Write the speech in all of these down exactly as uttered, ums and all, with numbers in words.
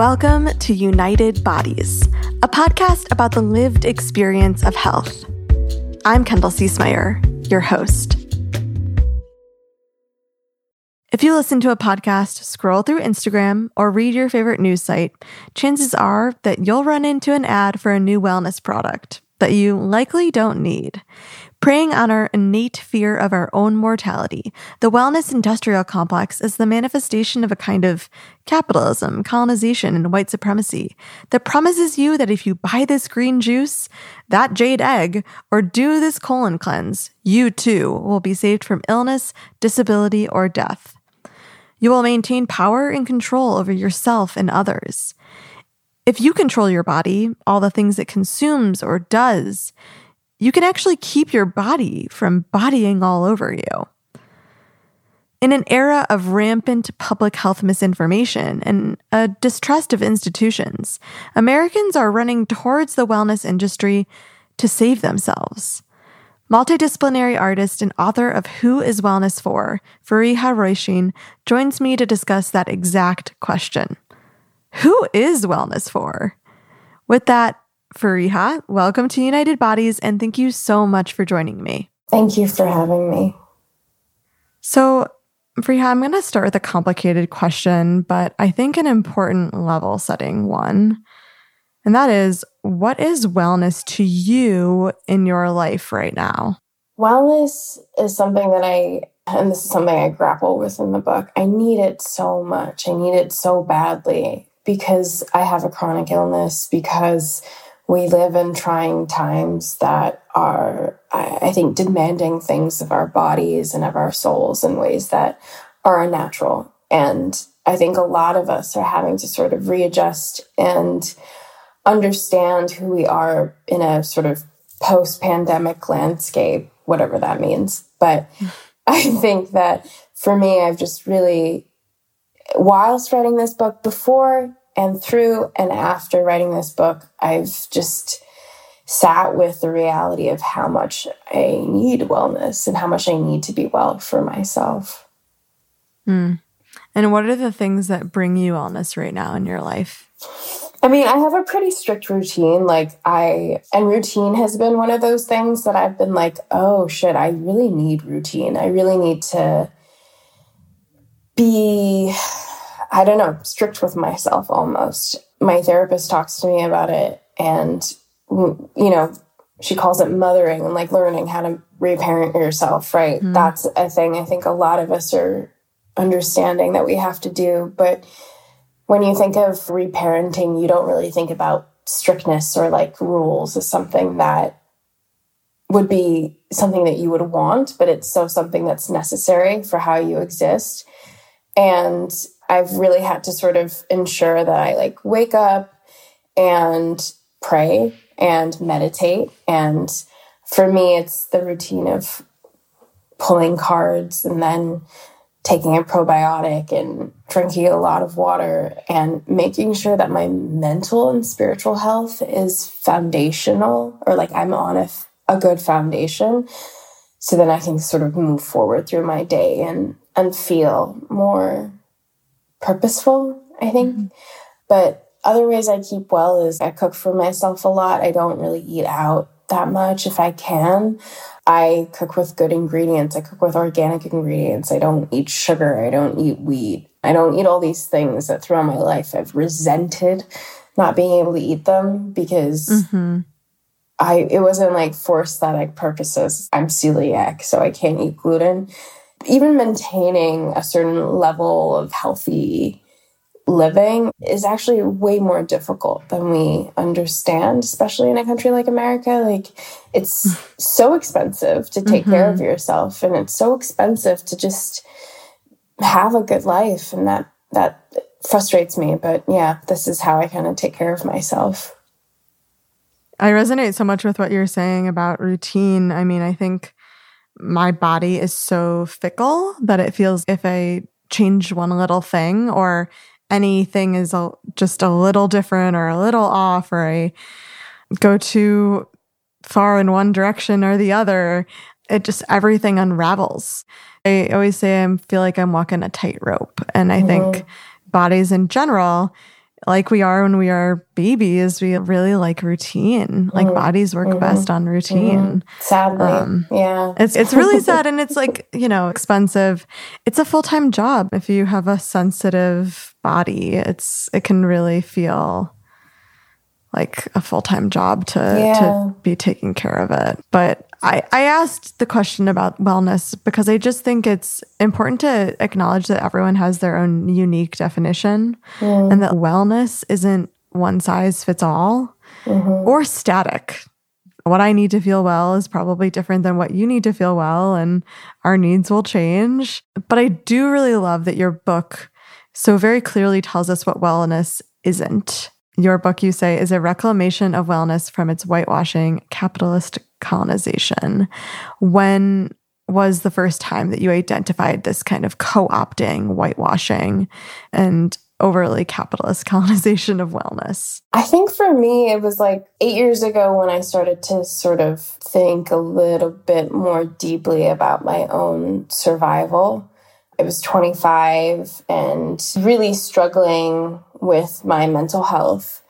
Welcome to United Bodies, a podcast about the lived experience of health. I'm Kendall Ciesemier, your host. If you listen to a podcast, scroll through Instagram, or read your favorite news site, chances are that you'll run into an ad for a new wellness product that you likely don't need. Preying on our innate fear of our own mortality, the wellness industrial complex is the manifestation of a kind of capitalism, colonization, and white supremacy that promises you that if you buy this green juice, that jade egg, or do this colon cleanse, you too will be saved from illness, disability, or death. You will maintain power and control over yourself and others. If you control your body, all the things it consumes or does, you can actually keep your body from bodying all over you. In an era of rampant public health misinformation and a distrust of institutions, Americans are running towards the wellness industry to save themselves. Multidisciplinary artist and author of Who is Wellness For?, Fariha Róisín, joins me to discuss that exact question. Who is wellness for? With that, Fariha, welcome to United Bodies, and thank you so much for joining me. Thank you for having me. So, Fariha, I'm going to start with a complicated question, but I think an important level-setting one, and that is, what is wellness to you in your life right now? Wellness is something that I, and this is something I grapple with in the book, I need it so much. I need it so badly because I have a chronic illness, because we live in trying times that are, I think, demanding things of our bodies and of our souls in ways that are unnatural. And I think a lot of us are having to sort of readjust and understand who we are in a sort of post-pandemic landscape, whatever that means. But I think that for me, I've just really, whilst writing this book before, and through and after writing this book, I've just sat with the reality of how much I need wellness and how much I need to be well for myself. Mm. And what are the things that bring you wellness right now in your life? I mean, I have a pretty strict routine. Like I, and routine has been one of those things that I've been like, oh shit, I really need routine. I really need to be, I don't know, strict with myself almost. My therapist talks to me about it, and, you know, she calls it mothering and like learning how to reparent yourself, right? Mm. That's a thing I think a lot of us are understanding that we have to do. But when you think of reparenting, you don't really think about strictness or like rules as something that would be something that you would want, but it's so something that's necessary for how you exist. And I've really had to sort of ensure that I like wake up and pray and meditate. And for me, it's the routine of pulling cards and then taking a probiotic and drinking a lot of water and making sure that my mental and spiritual health is foundational, or like I'm on a, f- a good foundation. So then I can sort of move forward through my day and, and feel more purposeful, I think. Mm-hmm. But other ways I keep well is I cook for myself a lot. I don't really eat out that much if I can. I cook with good ingredients. I cook with organic ingredients. I don't eat sugar. I don't eat wheat. I don't eat all these things that throughout my life I've resented not being able to eat them because mm-hmm. I it wasn't like for aesthetic purposes. I'm celiac, so I can't eat gluten. Even maintaining a certain level of healthy living is actually way more difficult than we understand, especially in a country like America. Like, it's so expensive to take mm-hmm. care of yourself, and it's so expensive to just have a good life. And that, that frustrates me. But yeah, this is how I kind of take care of myself. I resonate so much with what you're saying about routine. I mean, I think my body is so fickle that it feels if I change one little thing or anything is a, just a little different or a little off, or I go too far in one direction or the other, it just everything unravels. I always say I feel like I'm walking a tightrope. And I mm-hmm. think bodies in general like we are when we are babies, we really like routine. Like mm-hmm. bodies work mm-hmm. best on routine. Mm-hmm. Sadly. Um, yeah. It's it's really sad. And it's like, you know, expensive. It's a full-time job. If you have a sensitive body, it's it can really feel like a full-time job to, yeah. to be taking care of it. But I, I asked the question about wellness because I just think it's important to acknowledge that everyone has their own unique definition mm. and that wellness isn't one size fits all mm-hmm. or static. What I need to feel well is probably different than what you need to feel well, and our needs will change. But I do really love that your book so very clearly tells us what wellness isn't. Your book, you say, is a reclamation of wellness from its whitewashing, capitalist colonization. When was the first time that you identified this kind of co-opting, whitewashing, and overly capitalist colonization of wellness? I think for me, it was like eight years ago when I started to sort of think a little bit more deeply about my own survival. I was twenty-five and really struggling with my mental health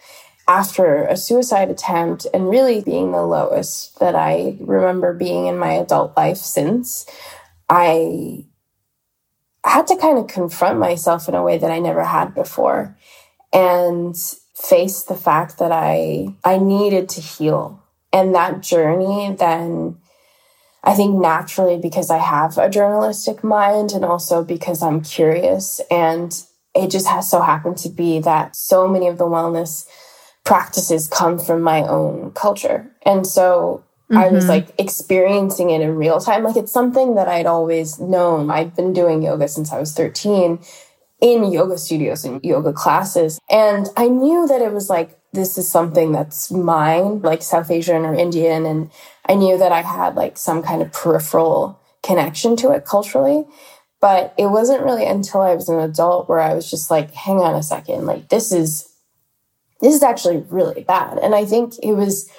after a suicide attempt, and really being the lowest that I remember being in my adult life since. I had to kind of confront myself in a way that I never had before and face the fact that I I needed to heal. And that journey then, I think naturally, because I have a journalistic mind and also because I'm curious, and it just has so happened to be that so many of the wellness practices come from my own culture. And so mm-hmm. I was like experiencing it in real time. Like it's something that I'd always known. I'd been doing yoga since I was thirteen in yoga studios and yoga classes. And I knew that it was like, this is something that's mine, like South Asian or Indian. And I knew that I had like some kind of peripheral connection to it culturally. But it wasn't really until I was an adult where I was just like, hang on a second, like this is, this is actually really bad. And I think it was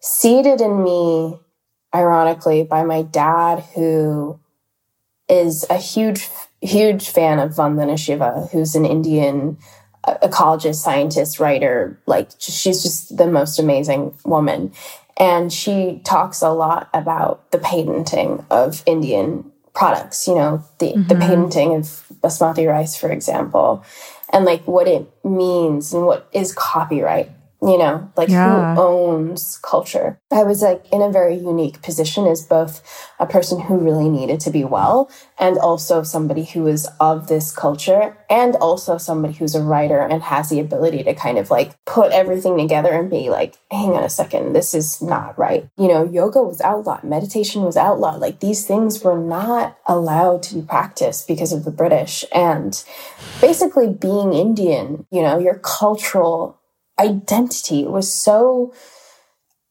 seeded in me, ironically, by my dad, who is a huge, huge fan of Vandana Shiva, who's an Indian ecologist, scientist, writer. Like she's just the most amazing woman. And she talks a lot about the patenting of Indian products, you know, the, mm-hmm. the patenting of basmati rice, for example, and like what it means and what is copyright, you know, like yeah. who owns culture. I was like in a very unique position as both a person who really needed to be well, and also somebody who is of this culture, and also somebody who's a writer and has the ability to kind of like put everything together and be like, hang on a second, this is not right. You know, yoga was outlawed, meditation was outlawed. Like these things were not allowed to be practiced because of the British. And basically being Indian, you know, your cultural identity was so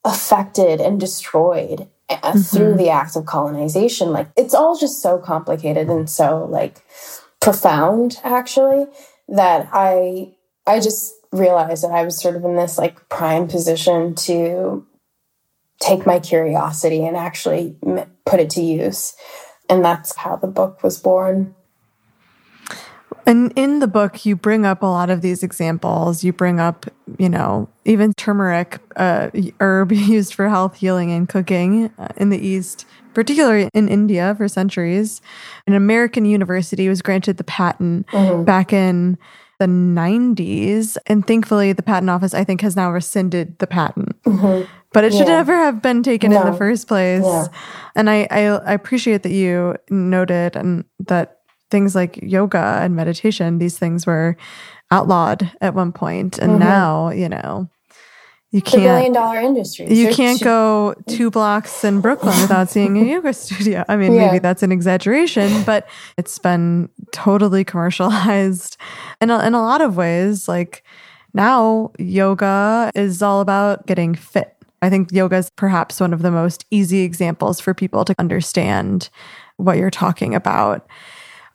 affected and destroyed mm-hmm. through the act of colonization. Like it's all just so complicated and so like profound, actually, that I I just realized that I was sort of in this like prime position to take my curiosity and actually put it to use. And that's how the book was born. And in the book, you bring up a lot of these examples. You bring up, you know, even turmeric, uh, herb used for health, healing, and cooking uh, in the East, particularly in India for centuries. An American university was granted the patent mm-hmm. back in the nineties. And thankfully, the patent office, I think, has now rescinded the patent. Mm-hmm. But it yeah. should never have been taken no. in the first place. Yeah. And I, I, I appreciate that you noted and that things like yoga and meditation, these things were outlawed at one point. And mm-hmm. now, you know, you can't... billion dollar industry. You They're can't ch- go two blocks in Brooklyn without seeing a yoga studio. I mean, yeah. maybe that's an exaggeration, but it's been totally commercialized. And in a lot of ways, like now yoga is all about getting fit. I think yoga is perhaps one of the most easy examples for people to understand what you're talking about.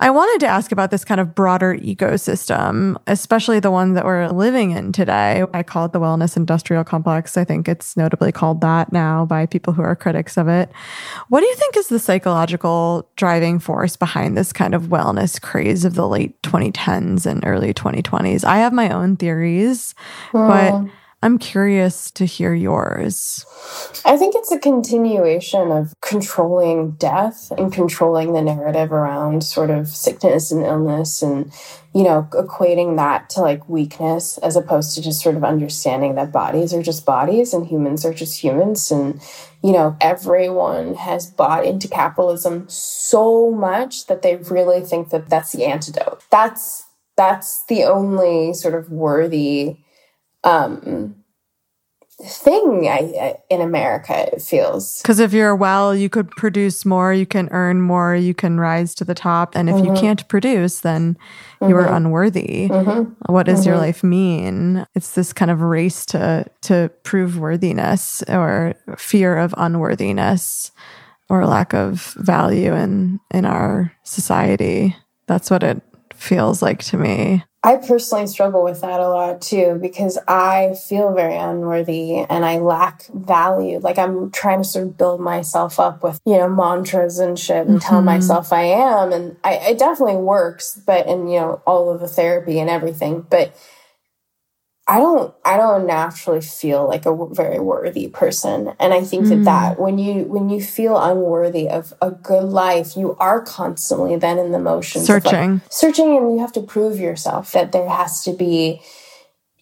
I wanted to ask about this kind of broader ecosystem, especially the one that we're living in today. I call it the wellness industrial complex. I think it's notably called that now by people who are critics of it. What do you think is the psychological driving force behind this kind of wellness craze of the late twenty tens and early twenty twenties? I have my own theories, wow. but I'm curious to hear yours. I think it's a continuation of controlling death and controlling the narrative around sort of sickness and illness and, you know, equating that to like weakness as opposed to just sort of understanding that bodies are just bodies and humans are just humans. And, you know, everyone has bought into capitalism so much that they really think that that's the antidote. That's, that's the only sort of worthy Um, thing I, I, in America, it feels. Because if you're well, you could produce more, you can earn more, you can rise to the top. And if mm-hmm. you can't produce, then mm-hmm. you are unworthy. Mm-hmm. What does mm-hmm. your life mean? It's this kind of race to to prove worthiness or fear of unworthiness or lack of value in in our society. That's what it feels like to me. I personally struggle with that a lot too, because I feel very unworthy and I lack value. Like I'm trying to sort of build myself up with, you know, mantras and shit and mm-hmm. tell myself I am. And I, it definitely works, but, and you know, all of the therapy and everything, but I don't, I don't naturally feel like a very worthy person. And I think mm-hmm. that that when you, when you feel unworthy of a good life, you are constantly then in the motions searching, of like, searching, and you have to prove yourself that there has to be,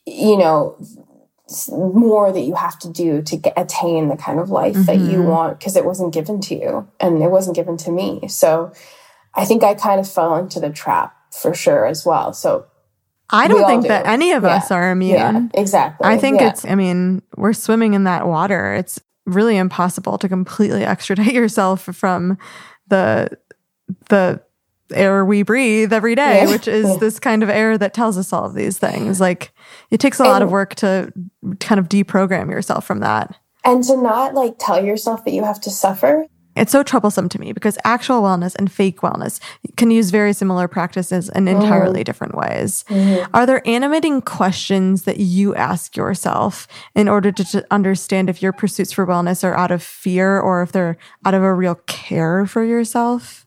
you know, more that you have to do to get, attain the kind of life mm-hmm. that you want. Cause it wasn't given to you and it wasn't given to me. So I think I kind of fell into the trap for sure as well. So I don't think do. that any of yeah. us are immune. Yeah, exactly. I think yeah. it's, I mean, we're swimming in that water. It's really impossible to completely extricate yourself from the the air we breathe every day, yeah. which is yeah. this kind of air that tells us all of these things. Like, it takes a and, lot of work to kind of deprogram yourself from that. And to not, like, tell yourself that you have to suffer. It's so troublesome to me because actual wellness and fake wellness can use very similar practices in entirely mm-hmm. different ways. Mm-hmm. Are there animating questions that you ask yourself in order to, to understand if your pursuits for wellness are out of fear or if they're out of a real care for yourself?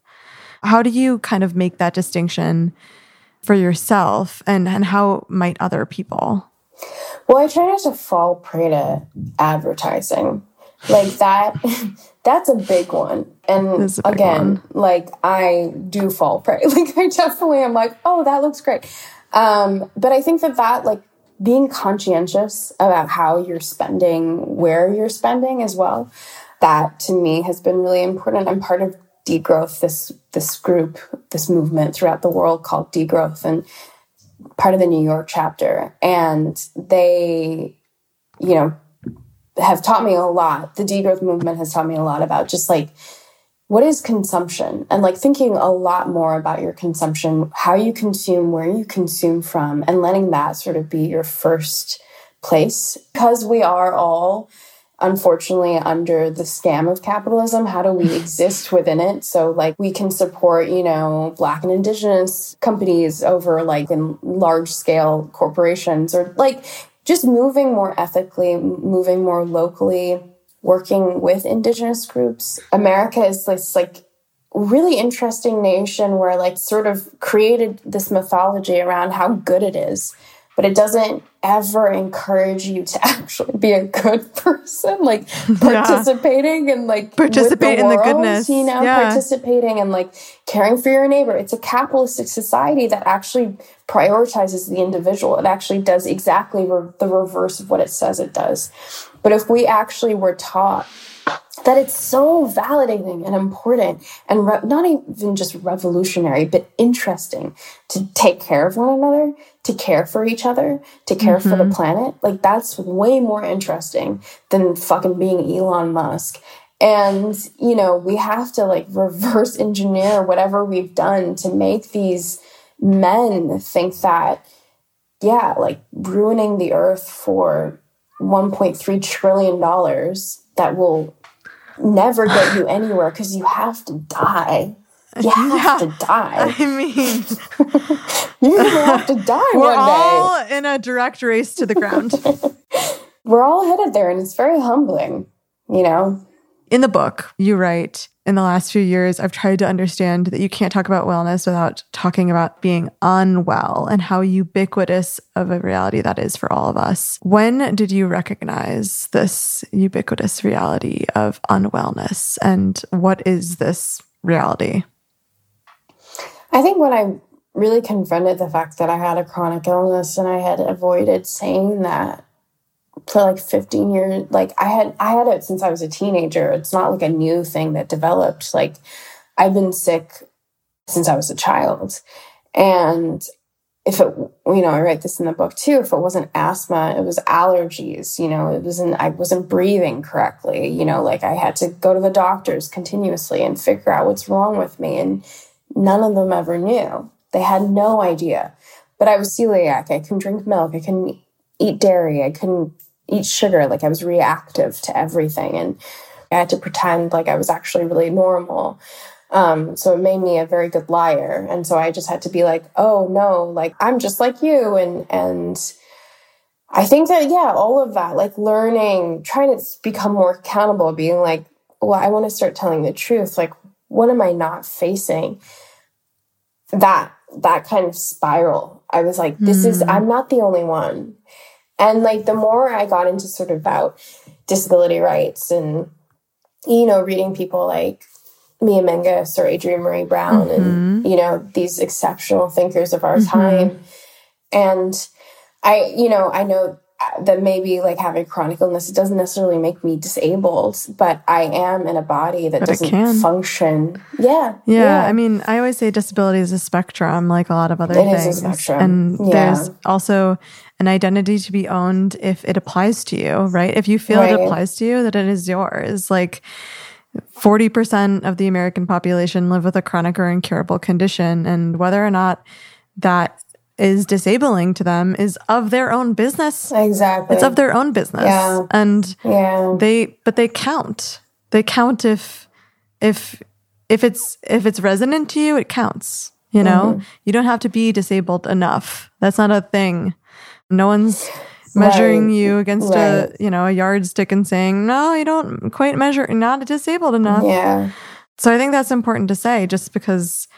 How do you kind of make that distinction for yourself, and, and how might other people? Well, I try not to fall prey to advertising. Like that, that's a big one. And big again, one. like I do fall prey. Like I definitely am like, oh, that looks great. Um, but I think that that, like being conscientious about how you're spending, where you're spending as well, that to me has been really important. I'm part of Degrowth, this, this group, this movement throughout the world called Degrowth, and part of the New York chapter. And they, you know, have taught me a lot. The degrowth movement has taught me a lot about just like, what is consumption? And like thinking a lot more about your consumption, how you consume, where you consume from, and letting that sort of be your first place. Because we are all, unfortunately, under the scam of capitalism. How do we exist within it? So like we can support, you know, Black and Indigenous companies over like in large scale corporations, or like just moving more ethically, moving more locally, working with Indigenous groups. America is this like really interesting nation where like sort of created this mythology around how good it is, but it doesn't ever encourage you to actually be a good person, like participating yeah. and like participate in world, the goodness, you know, yeah. participating and like caring for your neighbor. It's a capitalistic society that actually prioritizes the individual. It actually does exactly re- the reverse of what it says it does. But if we actually were taught that it's so validating and important and re- not even just revolutionary, but interesting to take care of one another, to care for each other, to care mm-hmm. for the planet, like that's way more interesting than fucking being Elon Musk. And, you know, we have to like reverse engineer whatever we've done to make these men think that, yeah, like ruining the earth for one point three trillion dollars that will never get you anywhere because you have to die. You have yeah. to die. I mean, you have to die one day. We're all in a direct race to the ground. We're all headed there, and it's very humbling, you know? In the book, you write, in the last few years, I've tried to understand that you can't talk about wellness without talking about being unwell and how ubiquitous of a reality that is for all of us. When did you recognize this ubiquitous reality of unwellness, and what is this reality? I think when I really confronted the fact that I had a chronic illness and I had avoided saying that for like fifteen years, like I had, I had it since I was a teenager. It's not like a new thing that developed. Like I've been sick since I was a child. And if it, you know, I write this in the book too, if it wasn't asthma, it was allergies, you know, it wasn't, I wasn't breathing correctly, you know, like I had to go to the doctors continuously and figure out what's wrong with me. And none of them ever knew. They had no idea. But I was celiac. I couldn't drink milk. I couldn't eat dairy. I couldn't eat sugar. Like I was reactive to everything. And I had to pretend like I was actually really normal. Um, so it made me a very good liar. And so I just had to be like, oh no, like I'm just like you. And, and I think that, yeah, all of that, like learning, trying to become more accountable, being like, well, I want to start telling the truth. Like, what am I not facing? That, that kind of spiral. I was like, this mm. is, I'm not the only one. And like, the more I got into sort of about disability rights and, you know, reading people like Mia Mengus or Adrienne Marie Brown mm-hmm. and, you know, these exceptional thinkers of our mm-hmm. time. And I, you know, I know that maybe like having chronic illness, it doesn't necessarily make me disabled, but I am in a body that but doesn't function. Yeah, yeah. Yeah. I mean, I always say disability is a spectrum, like a lot of other it things. It is a spectrum. And yeah. there's also an identity to be owned if it applies to you, right? If you feel right. it applies to you, that it is yours. Like forty percent of the American population live with a chronic or incurable condition. And whether or not that is disabling to them is of their own business. Exactly. It's of their own business. Yeah. And yeah. they, but they count. They count if, if, if it's, if it's resonant to you, it counts, you know, mm-hmm. you don't have to be disabled enough. That's not a thing. No one's measuring right. you against right. a, you know, a yardstick and saying, no, you don't quite measure, not disabled enough. Yeah. So I think that's important to say, just because,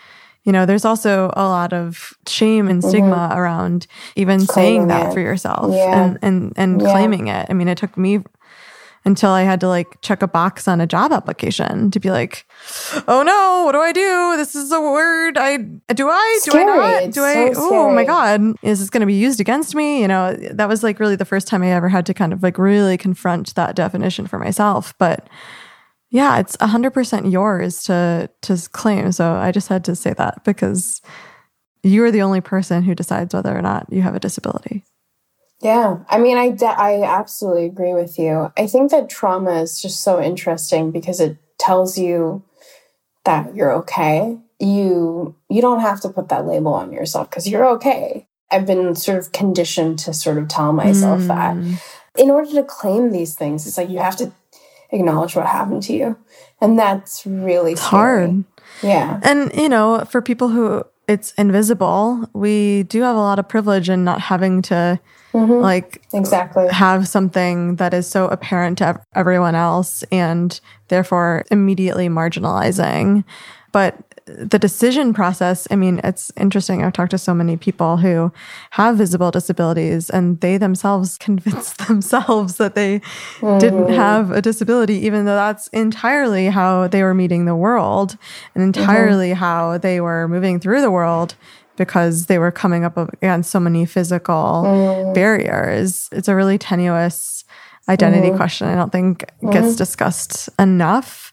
you know, there's also a lot of shame and stigma mm-hmm. around even claiming saying that it. For yourself yeah. and, and, and yeah. claiming it. I mean, it took me until I had to like check a box on a job application to be like, oh no, what do I do? This is a word. I do I? Do scary. I not? Do it's I? So oh my God. Is this going to be used against me? You know, that was like really the first time I ever had to kind of like really confront that definition for myself. But yeah, it's one hundred percent yours to to claim. So I just had to say that because you are the only person who decides whether or not you have a disability. Yeah. I mean, I, de- I absolutely agree with you. I think that trauma is just so interesting because it tells you that you're okay. You, you don't have to put that label on yourself because you're okay. I've been sort of conditioned to sort of tell myself mm. that. In order to claim these things, it's like you have to acknowledge what happened to you. And that's really hard. Yeah. And, you know, for people who it's invisible, we do have a lot of privilege in not having to mm-hmm. like exactly have something that is so apparent to ev- everyone else and therefore immediately marginalizing. But the decision process, I mean, it's interesting. I've talked to so many people who have visible disabilities and they themselves convince themselves that they mm-hmm. didn't have a disability, even though that's entirely how they were meeting the world and entirely mm-hmm. how they were moving through the world because they were coming up against so many physical mm-hmm. barriers. It's a really tenuous identity mm-hmm. question. I don't think mm-hmm. gets discussed enough.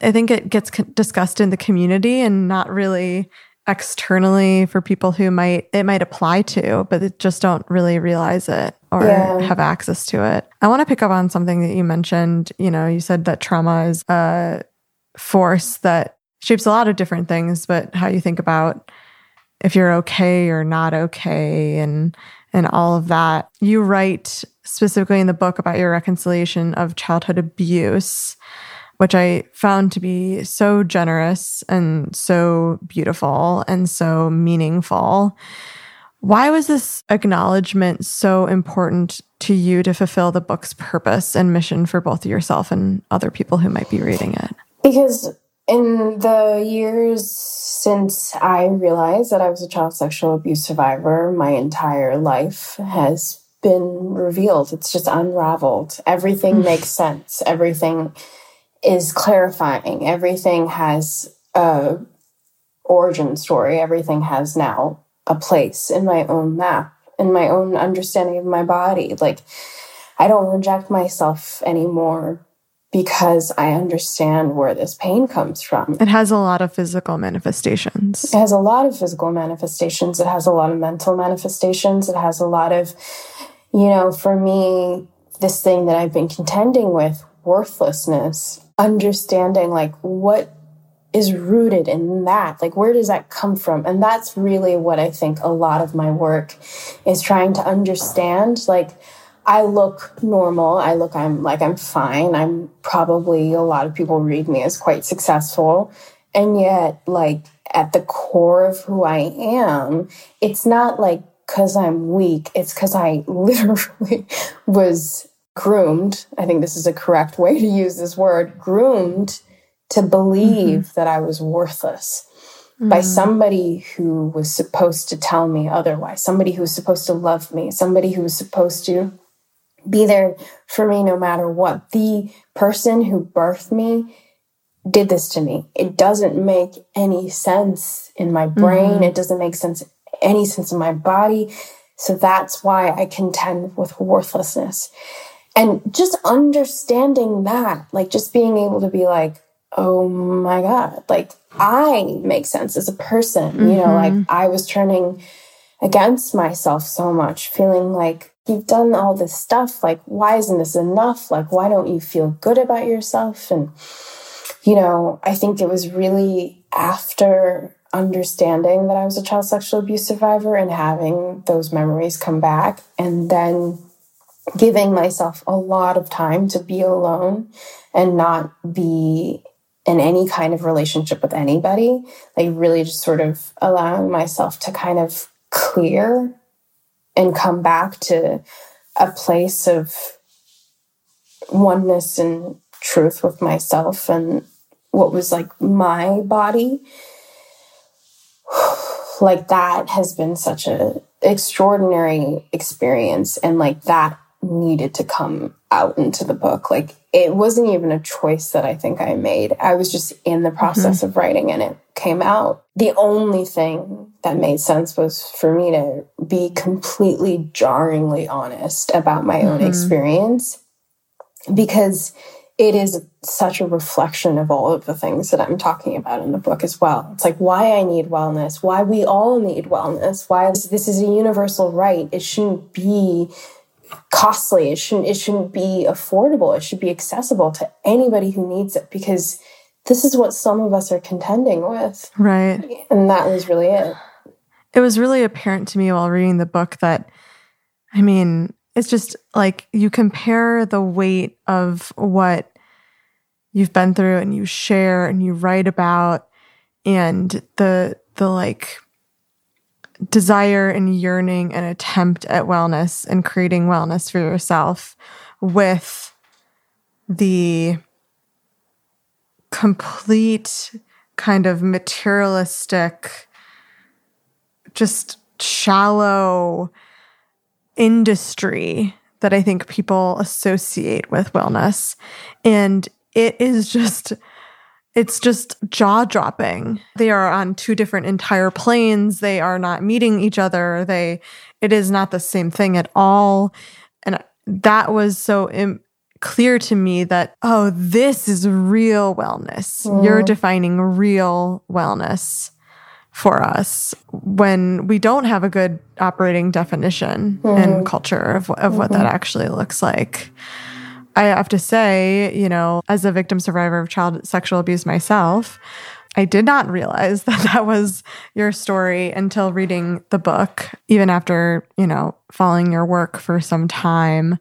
I think it gets discussed in the community and not really externally for people who might, it might apply to, but they just don't really realize it or yeah. have access to it. I want to pick up on something that you mentioned. You know, you said that trauma is a force that shapes a lot of different things, but how you think about if you're okay or not okay and and all of that. You write specifically in the book about your reconciliation of childhood abuse. which I found to be so generous and so beautiful and so meaningful. Why was this acknowledgement so important to you to fulfill the book's purpose and mission for both yourself and other people who might be reading it? Because in the years since I realized that I was a child sexual abuse survivor, my entire life has been revealed. It's just unraveled. Everything makes sense. Everything is clarifying. Everything has a origin story. Everything has now a place in my own map, in my own understanding of my body. Like, I don't reject myself anymore because I understand where this pain comes from. It has a lot of physical manifestations. It has a lot of physical manifestations. It has a lot of mental manifestations. It has a lot of, you know, for me, this thing that I've been contending with, worthlessness, understanding like what is rooted in that, like where does that come from? And that's really what I think a lot of my work is trying to understand. Like, I look normal, I look I'm like I'm fine, I'm probably, a lot of people read me as quite successful, and yet like at the core of who I am, it's not like because I'm weak, it's because I literally was groomed, I think this is a correct way to use this word, groomed to believe mm-hmm. that I was worthless mm-hmm. by somebody who was supposed to tell me otherwise, somebody who was supposed to love me, somebody who was supposed to be there for me no matter what. The person who birthed me did this to me. It doesn't make any sense in my brain. Mm-hmm. It doesn't make sense, any sense in my body. So that's why I contend with worthlessness. And just understanding that, like just being able to be like, oh my God, like I make sense as a person, mm-hmm. you know, like I was turning against myself so much, feeling like you've done all this stuff. Like, why isn't this enough? Like, why don't you feel good about yourself? And, you know, I think it was really after understanding that I was a child sexual abuse survivor and having those memories come back and then giving myself a lot of time to be alone and not be in any kind of relationship with anybody, like really just sort of allowing myself to kind of clear and come back to a place of oneness and truth with myself and what was like my body. Like that has been such an extraordinary experience. And like that needed to come out into the book. Like it wasn't even a choice that I think I made. I was just in the process mm-hmm. of writing and it came out. The only thing that made sense was for me to be completely jarringly honest about my mm-hmm. own experience, because it is such a reflection of all of the things that I'm talking about in the book as well. It's like why I need wellness, why we all need wellness, why this, this is a universal right. It shouldn't be costly. It shouldn't, it shouldn't be affordable. It should be accessible to anybody who needs it, because this is what some of us are contending with. Right. And that was really it. It was really apparent to me while reading the book that, I mean, it's just like you compare the weight of what you've been through and you share and you write about and the, the like desire and yearning and attempt at wellness and creating wellness for yourself with the complete kind of materialistic, just shallow industry that I think people associate with wellness. And it is just, it's just jaw-dropping. They are on two different entire planes. They are not meeting each other. They, it is not the same thing at all. And that was so im- clear to me that, oh, this is real wellness. Mm. You're defining real wellness for us when we don't have a good operating definition mm-hmm. and culture of, of mm-hmm. what that actually looks like. I have to say, you know, as a victim survivor of child sexual abuse myself, I did not realize that that was your story until reading the book, even after, you know, following your work for some time.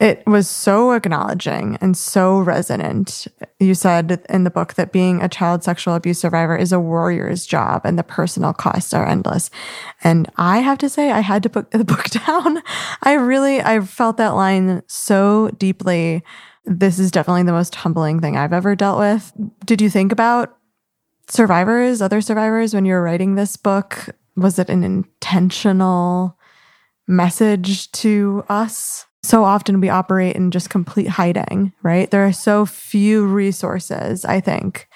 It was so acknowledging and so resonant. You said in the book that being a child sexual abuse survivor is a warrior's job and the personal costs are endless. And I have to say, I had to put the book down. I really, I felt that line so deeply. This is definitely the most humbling thing I've ever dealt with. Did you think about survivors, other survivors, when you were writing this book? Was it an intentional message to us? So often we operate in just complete hiding, right? There are so few resources, I think,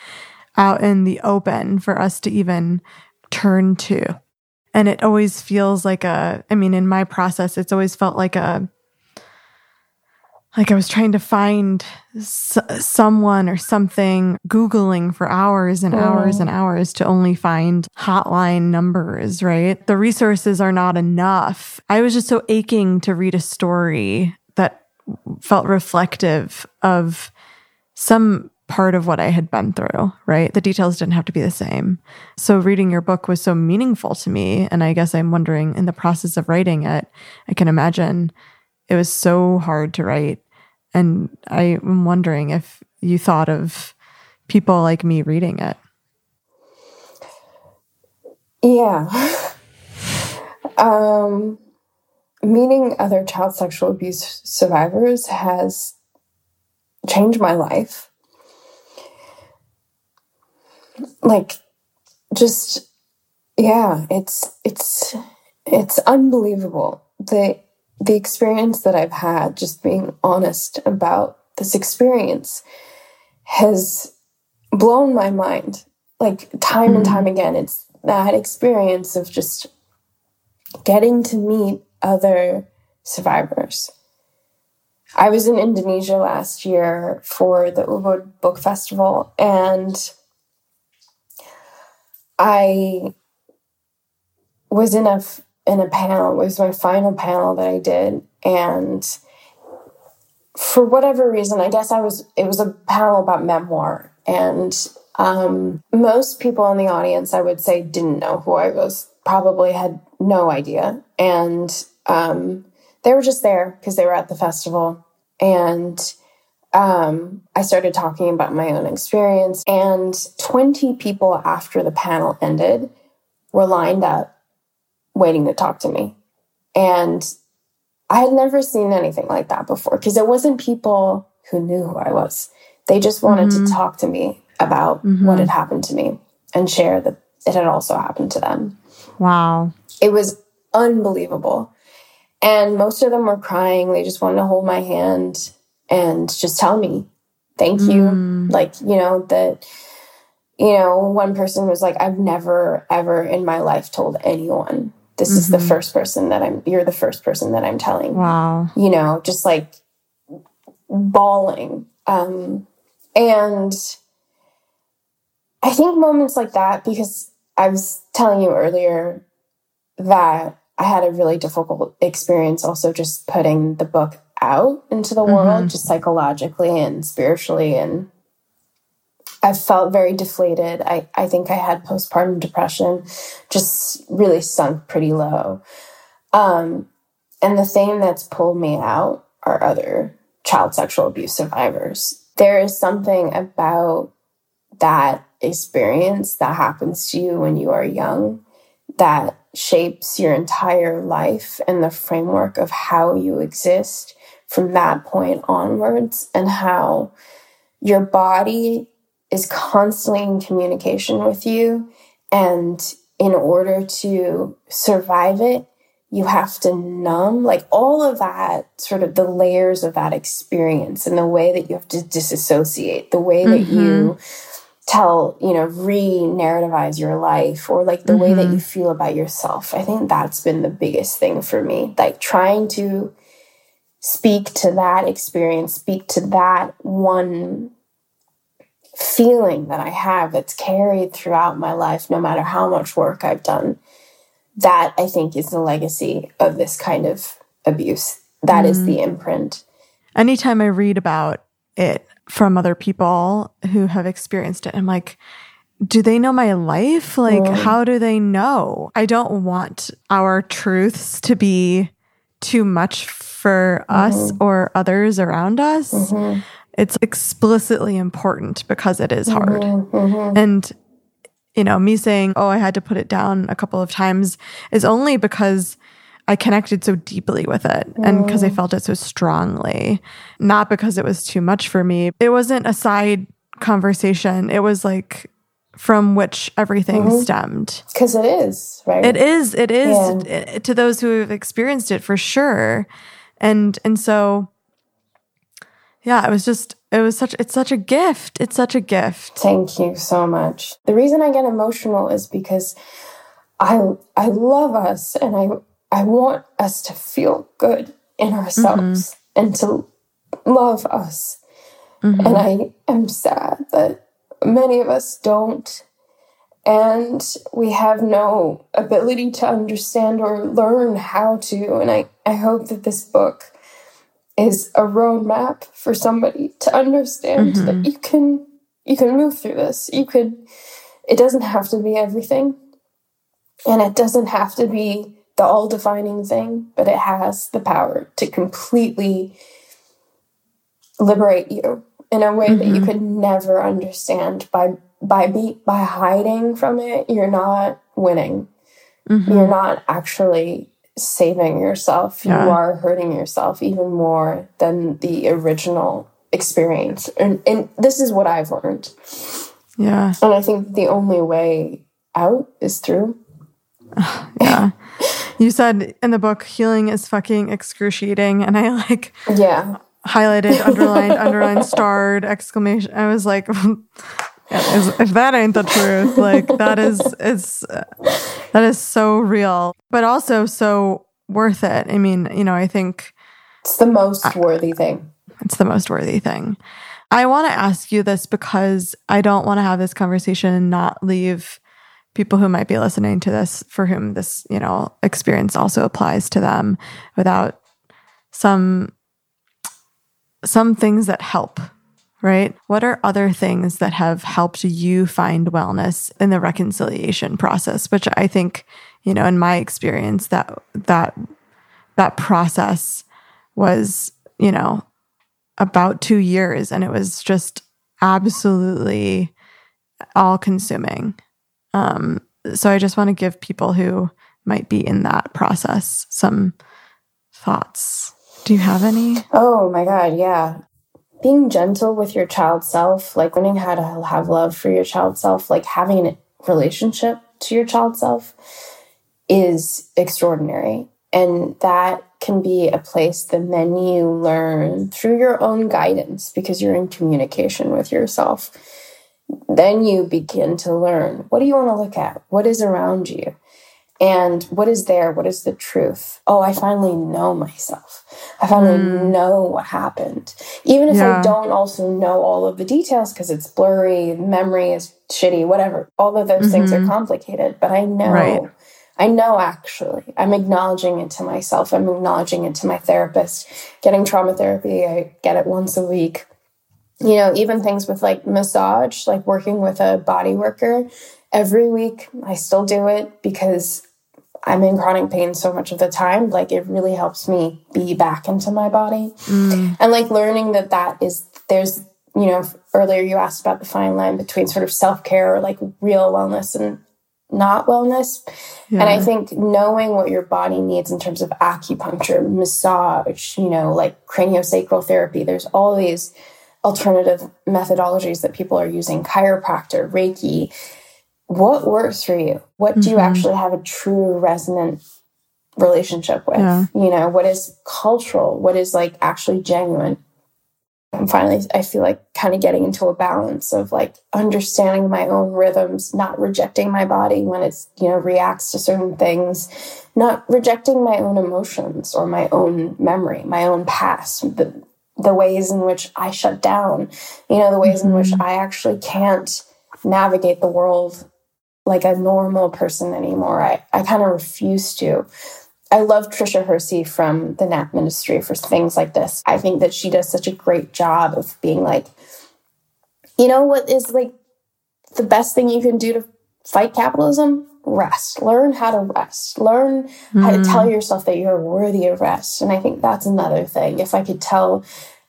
out in the open for us to even turn to. And it always feels like a, I mean, in my process, it's always felt like a, like I was trying to find s- someone or something, Googling for hours and hours and hours to only find hotline numbers, right? The resources are not enough. I was just so aching to read a story that felt reflective of some part of what I had been through, right? The details didn't have to be the same. So reading your book was so meaningful to me. And I guess I'm wondering, in the process of writing it, I can imagine it was so hard to write. And I'm wondering if you thought of people like me reading it. Yeah. um, meeting other child sexual abuse survivors has changed my life. Like, just, yeah, it's, it's, it's unbelievable. The, the experience that I've had, just being honest about this experience, has blown my mind, like time and time again. It's that experience of just getting to meet other survivors. I was in Indonesia last year for the Ubud Book Festival, and I was in a in a panel. It was my final panel that I did. And for whatever reason, I guess I was, it was a panel about memoir. And um, most people in the audience, I would say, didn't know who I was, probably had no idea. And um, they were just there because they were at the festival. And um, I started talking about my own experience. And twenty people after the panel ended were lined up waiting to talk to me. And I had never seen anything like that before, because it wasn't people who knew who I was. They just wanted mm-hmm. to talk to me about mm-hmm. what had happened to me and share that it had also happened to them. Wow. It was unbelievable. And most of them were crying. They just wanted to hold my hand and just tell me, thank you. Mm. Like, you know, that... You know, one person was like, I've never, ever in my life told anyone. This mm-hmm. is the first person that I'm, you're the first person that I'm telling. Wow. You know, just like bawling. Um, and I think moments like that, because I was telling you earlier that I had a really difficult experience also just putting the book out into the mm-hmm. world, just psychologically and spiritually, and I felt very deflated. I, I think I had postpartum depression, just really sunk pretty low. Um, and the thing that's pulled me out are other child sexual abuse survivors. There is something about that experience that happens to you when you are young that shapes your entire life and the framework of how you exist from that point onwards, and how your body is constantly in communication with you. And in order to survive it, you have to numb, like, all of that, sort of the layers of that experience, and the way that you have to disassociate, the way that mm-hmm. you tell, you know, re-narrativize your life, or like the mm-hmm. way that you feel about yourself. I think that's been the biggest thing for me, like trying to speak to that experience, speak to that one feeling that I have that's carried throughout my life, no matter how much work I've done. That, I think, is the legacy of this kind of abuse. That mm-hmm. is the imprint. Anytime I read about it from other people who have experienced it, I'm like, do they know my life? Like, mm. how do they know? I don't want our truths to be too much for mm-hmm. us or others around us, mm-hmm. it's explicitly important because it is hard. Mm-hmm. And, you know, me saying, oh, I had to put it down a couple of times is only because I connected so deeply with it mm. and because I felt it so strongly, not because it was too much for me. It wasn't a side conversation. It was like from which everything mm-hmm. stemmed. Because it is, right? It is. It is yeah. it, to those who have experienced it for sure. And and so, yeah, it was just, it was such, it's such a gift. It's such a gift. Thank you so much. The reason I get emotional is because I I love us and I I want us to feel good in ourselves mm-hmm. and to love us. Mm-hmm. And I am sad that many of us don't, and we have no ability to understand or learn how to. And I, I hope that this book is a roadmap for somebody to understand mm-hmm. that you can you can move through this. You could. It doesn't have to be everything, and it doesn't have to be the all-defining thing, but it has the power to completely liberate you in a way mm-hmm. that you could never understand. By by be, by hiding from it, you're not winning. Mm-hmm. You're not actually saving yourself. Yeah. You are hurting yourself even more than the original experience. And, and this is what I've learned. Yeah. And I think the only way out is through. Yeah. You said in the book, healing is fucking excruciating. And I like yeah. highlighted, underlined, underlined, starred, exclamation. I was like, if that ain't the truth, like that is, it's, uh, that is so real, but also so worth it. I mean, you know, I think it's the most worthy I, thing. It's the most worthy thing. I want to ask you this because I don't want to have this conversation and not leave people who might be listening to this, for whom this, you know, experience also applies to them, without some some things that help, right? What are other things that have helped you find wellness in the reconciliation process? Which I think, you know, in my experience, that that that process was, you know, about two years, and it was just absolutely all-consuming. Um, so I just want to give people who might be in that process some thoughts. Do you have any? Oh my God. Yeah. Being gentle with your child self, like learning how to have love for your child self, like having a relationship to your child self is extraordinary. And that can be a place that then you learn through your own guidance, because you're in communication with yourself. Then you begin to learn, what do you want to look at? What is around you? And what is there? What is the truth? Oh, I finally know myself. I finally mm. know what happened. Even if yeah. I don't also know all of the details, because it's blurry, memory is shitty, whatever. All of those mm-hmm. things are complicated, but I know, right. I know actually. I'm acknowledging it to myself. I'm acknowledging it to my therapist. Getting trauma therapy, I get it once a week. You know, even things with like massage, like working with a body worker every week, I still do it because I'm in chronic pain so much of the time. Like it really helps me be back into my body mm. and like learning that that is, there's, you know, earlier you asked about the fine line between sort of self-care or like real wellness and not wellness. Yeah. And I think knowing what your body needs in terms of acupuncture, massage, you know, like craniosacral therapy, there's all these alternative methodologies that people are using, chiropractor, Reiki, what works for you? What do mm-hmm. you actually have a true resonant relationship with? Yeah. You know, what is cultural? What is like actually genuine? And finally, I feel like kind of getting into a balance of like understanding my own rhythms, not rejecting my body when it's, you know, reacts to certain things, not rejecting my own emotions or my own memory, my own past, the, the ways in which I shut down, you know, the ways mm-hmm. in which I actually can't navigate the world like a normal person anymore. I, I kind of refuse to. I love Tricia Hersey from the N A P ministry for things like this. I think that she does such a great job of being like, you know, what is like the best thing you can do to fight capitalism? rest. Learn how to rest. Learn mm. how to tell yourself that you're worthy of rest. And I think that's another thing. If I could tell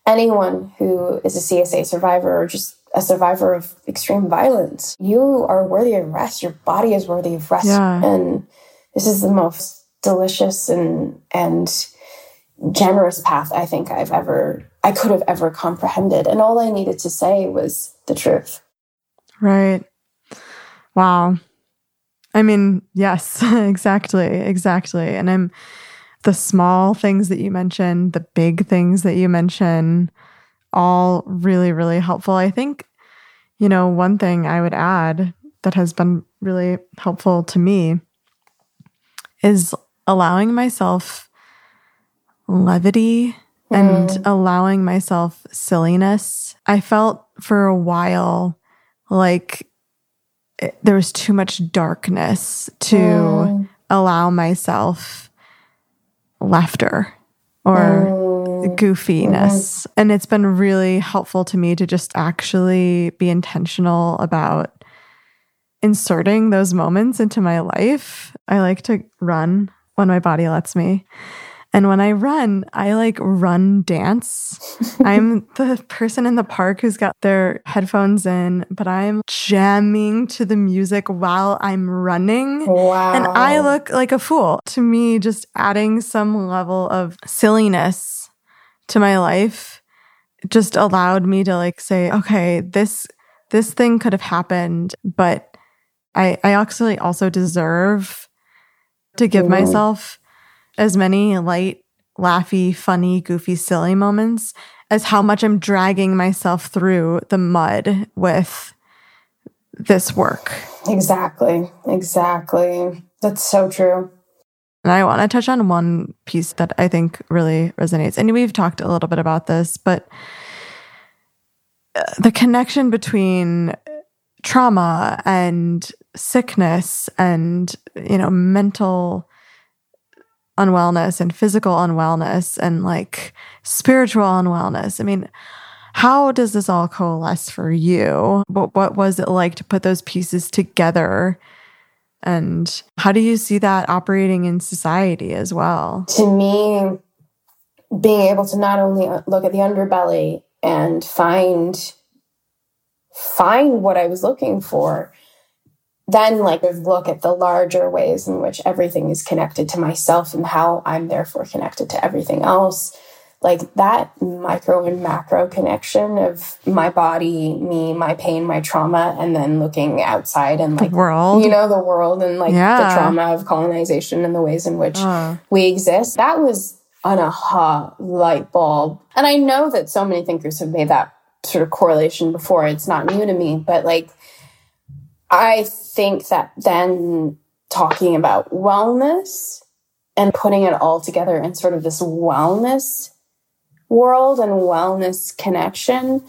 anyone who is a C S A survivor or just a survivor of extreme violence, you are worthy of rest. Your body is worthy of rest. Yeah. And this is the most delicious and and generous path I think I've ever, I could have ever comprehended. And all I needed to say was the truth. Right. Wow. I mean, yes, exactly. Exactly. And I'm, the small things that you mentioned, the big things that you mentioned, all really, really helpful. I think, you know, one thing I would add that has been really helpful to me is allowing myself levity mm. and allowing myself silliness. I felt for a while like it, there was too much darkness to mm. allow myself laughter or mm. goofiness. Mm-hmm. And it's been really helpful to me to just actually be intentional about inserting those moments into my life. I like to run when my body lets me. And when I run, I like run dance. I'm the person in the park who's got their headphones in, but I'm jamming to the music while I'm running. Wow. And I look like a fool. To me, just adding some level of silliness to my life just allowed me to like say, okay, this this thing could have happened, but I, I actually also deserve to give mm. myself as many light, laughy, funny, goofy, silly moments as how much I'm dragging myself through the mud with this work. Exactly. Exactly. That's so true. And I want to touch on one piece that I think really resonates. And we've talked a little bit about this, but the connection between trauma and sickness and, you know, mental unwellness and physical unwellness and like spiritual unwellness. I mean, how does this all coalesce for you? What, what was it like to put those pieces together? And how do you see that operating in society as well? To me, being able to not only look at the underbelly and find, find what I was looking for, then like look at the larger ways in which everything is connected to myself and how I'm therefore connected to everything else. Like that micro and macro connection of my body, me, my pain, my trauma, and then looking outside and like, the world. You know, the world and like yeah. the trauma of colonization and the ways in which uh. we exist. That was an aha light bulb. And I know that so many thinkers have made that sort of correlation before. It's not new to me, but like, I think that then talking about wellness and putting it all together in sort of this wellness world and wellness connection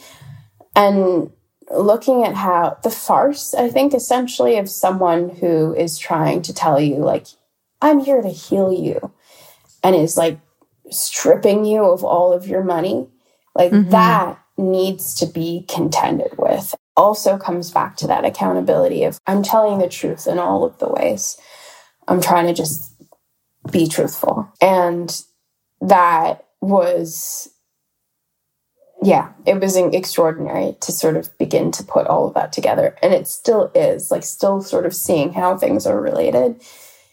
and looking at how the farce, I think, essentially of someone who is trying to tell you, like, I'm here to heal you and is like stripping you of all of your money, like mm-hmm. that needs to be contended with. Also comes back to that accountability of I'm telling the truth in all of the ways. I'm trying to just be truthful. And that was, yeah, it was extraordinary to sort of begin to put all of that together. And it still is, like still sort of seeing how things are related.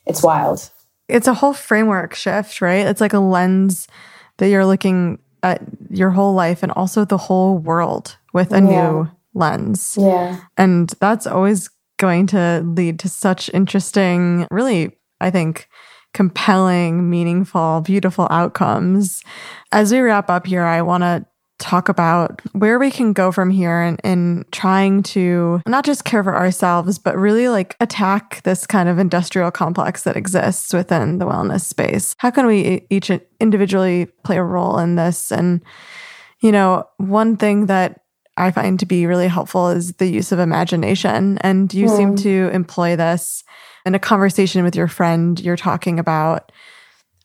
It's wild. It's a whole framework shift, right? It's like a lens that you're looking at your whole life and also the whole world with a yeah. new lens. Yeah. And that's always going to lead to such interesting, really, I think, compelling, meaningful, beautiful outcomes. As we wrap up here, I want to talk about where we can go from here in, in trying to not just care for ourselves, but really like attack this kind of industrial complex that exists within the wellness space. How can we each individually play a role in this? And, you know, one thing that I find to be really helpful is the use of imagination. And you mm. seem to employ this in a conversation with your friend. You're talking about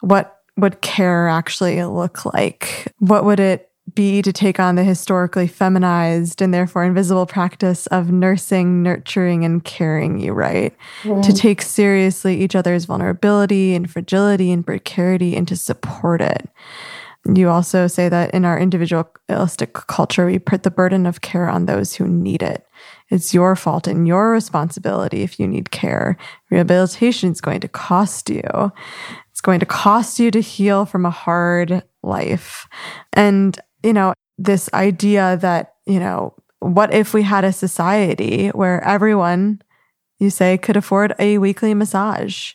what would care actually look like. What would it be to take on the historically feminized and therefore invisible practice of nursing, nurturing, and caring you right. Yeah. To take seriously each other's vulnerability and fragility and precarity and to support it. You also say that in our individualistic culture, we put the burden of care on those who need it. It's your fault and your responsibility if you need care. Rehabilitation is going to cost you. It's going to cost you to heal from a hard life. And, you know, this idea that, you know, what if we had a society where everyone, you say, could afford a weekly massage,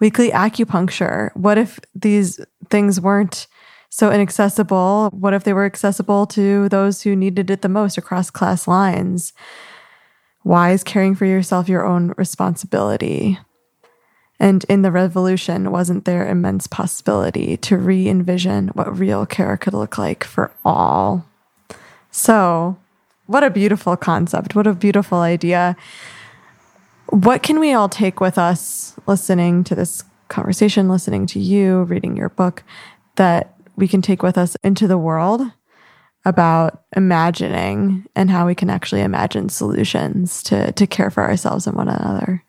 weekly acupuncture? What if these things weren't so inaccessible? What if they were accessible to those who needed it the most across class lines? Why is caring for yourself your own responsibility? And in the revolution, wasn't there immense possibility to re-envision what real care could look like for all? So, what a beautiful concept. What a beautiful idea. What can we all take with us listening to this conversation, listening to you, reading your book, that we can take with us into the world about imagining and how we can actually imagine solutions to, to care for ourselves and one another?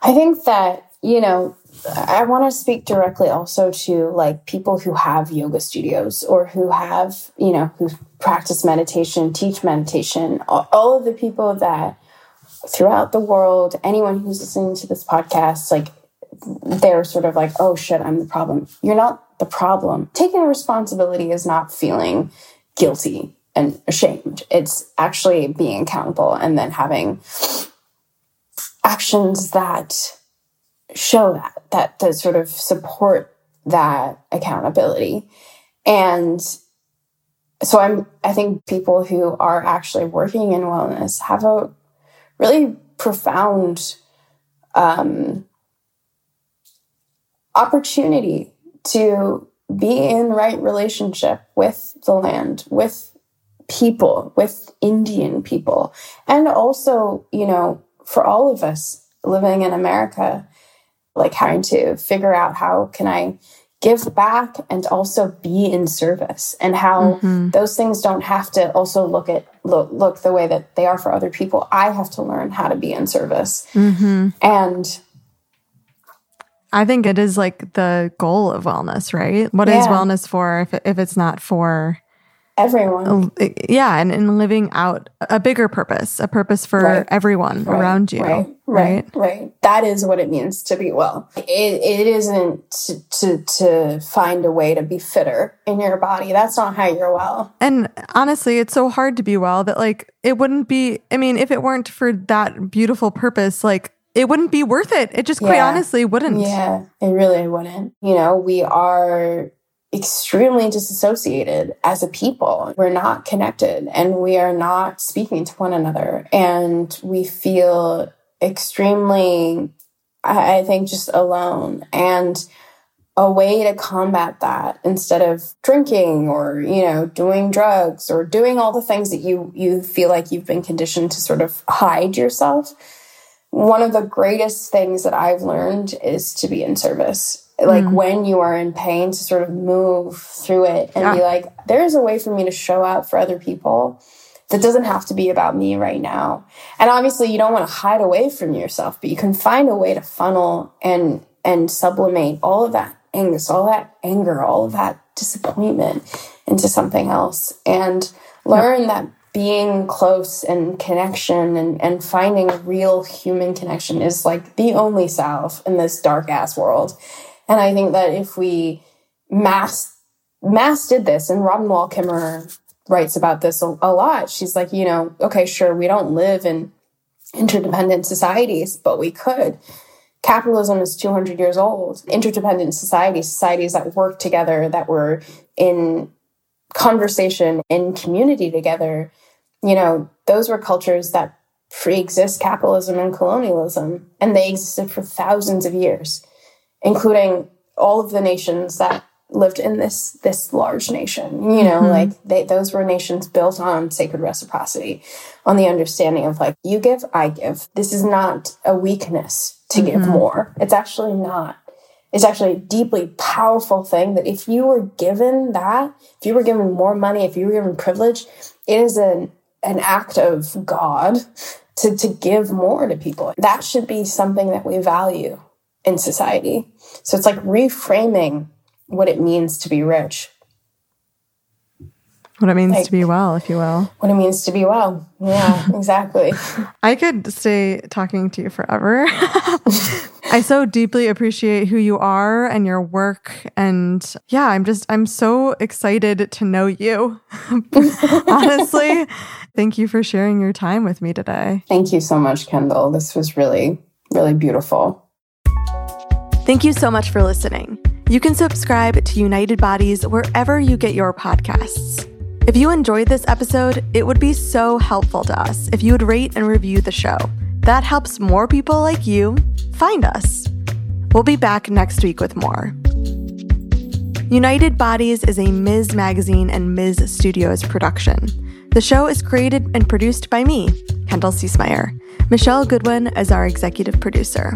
I think that, you know, I want to speak directly also to like people who have yoga studios or who have, you know, who practice meditation, teach meditation, all of the people that throughout the world, anyone who's listening to this podcast, like they're sort of like, oh shit, I'm the problem. You're not the problem. Taking responsibility is not feeling guilty and ashamed. It's actually being accountable and then having actions that show that, that, that sort of support that accountability. And so I'm, I think people who are actually working in wellness have a really profound um, opportunity to be in right relationship with the land, with people, with Indian people. And also, you know, for all of us living in America, like having to figure out how can I give back and also be in service, and how mm-hmm. those things don't have to also look at look, look the way that they are for other people. I have to learn how to be in service. Mm-hmm. And I think it is like the goal of wellness, right? What yeah. is wellness for if, if it's not for everyone? Yeah. And in living out a bigger purpose, a purpose for right. everyone right. around you. Right. Right. right. Right. That is what it means to be well. It, it isn't to, to, to find a way to be fitter in your body. That's not how you're well. And honestly, it's so hard to be well that like, it wouldn't be, I mean, if it weren't for that beautiful purpose, like it wouldn't be worth it. It just quite yeah. honestly wouldn't. Yeah. It really wouldn't. You know, we are extremely disassociated as a people. We're not connected and we are not speaking to one another. And we feel extremely, I think, just alone. And a way to combat that, instead of drinking or, you know, doing drugs or doing all the things that you, you feel like you've been conditioned to sort of hide yourself, one of the greatest things that I've learned is to be in service. Like mm. when you are in pain, to sort of move through it and yeah. be like, there is a way for me to show up for other people that doesn't have to be about me right now. And obviously you don't want to hide away from yourself, but you can find a way to funnel and, and sublimate all of that angst, all that anger, all of that disappointment into something else, and learn yeah. that being close and connection and, and finding a real human connection is like the only salve in this dark ass world. And I think that if we mass, mass did this, and Robin Wall Kimmerer writes about this a, a lot. She's like, you know, okay, sure, we don't live in interdependent societies, but we could. Capitalism is two hundred years old. Interdependent societies, societies that work together, that were in conversation, in community together, you know, those were cultures that pre-exist capitalism and colonialism, and they existed for thousands of years, including all of the nations that lived in this this large nation. You know, mm-hmm. like they, those were nations built on sacred reciprocity, on the understanding of like, you give, I give. This is not a weakness to mm-hmm. give more. It's actually not. is actually a deeply powerful thing that if you were given that, if you were given more money, if you were given privilege, it is an, an act of God to, to give more to people. That should be something that we value in society. So it's like reframing what it means to be rich. What it means like, to be well, if you will. What it means to be well. Yeah, exactly. I could stay talking to you forever. I so deeply appreciate who you are and your work. And yeah, I'm just, I'm so excited to know you. Honestly, thank you for sharing your time with me today. Thank you so much, Kendall. This was really, really beautiful. Thank you so much for listening. You can subscribe to United Bodies wherever you get your podcasts. If you enjoyed this episode, it would be so helpful to us if you would rate and review the show. That helps more people like you find us. We'll be back next week with more. United Bodies is a Miz Magazine and Miz Studios production. The show is created and produced by me, Kendall Ciesemier. Michelle Goodwin is our executive producer.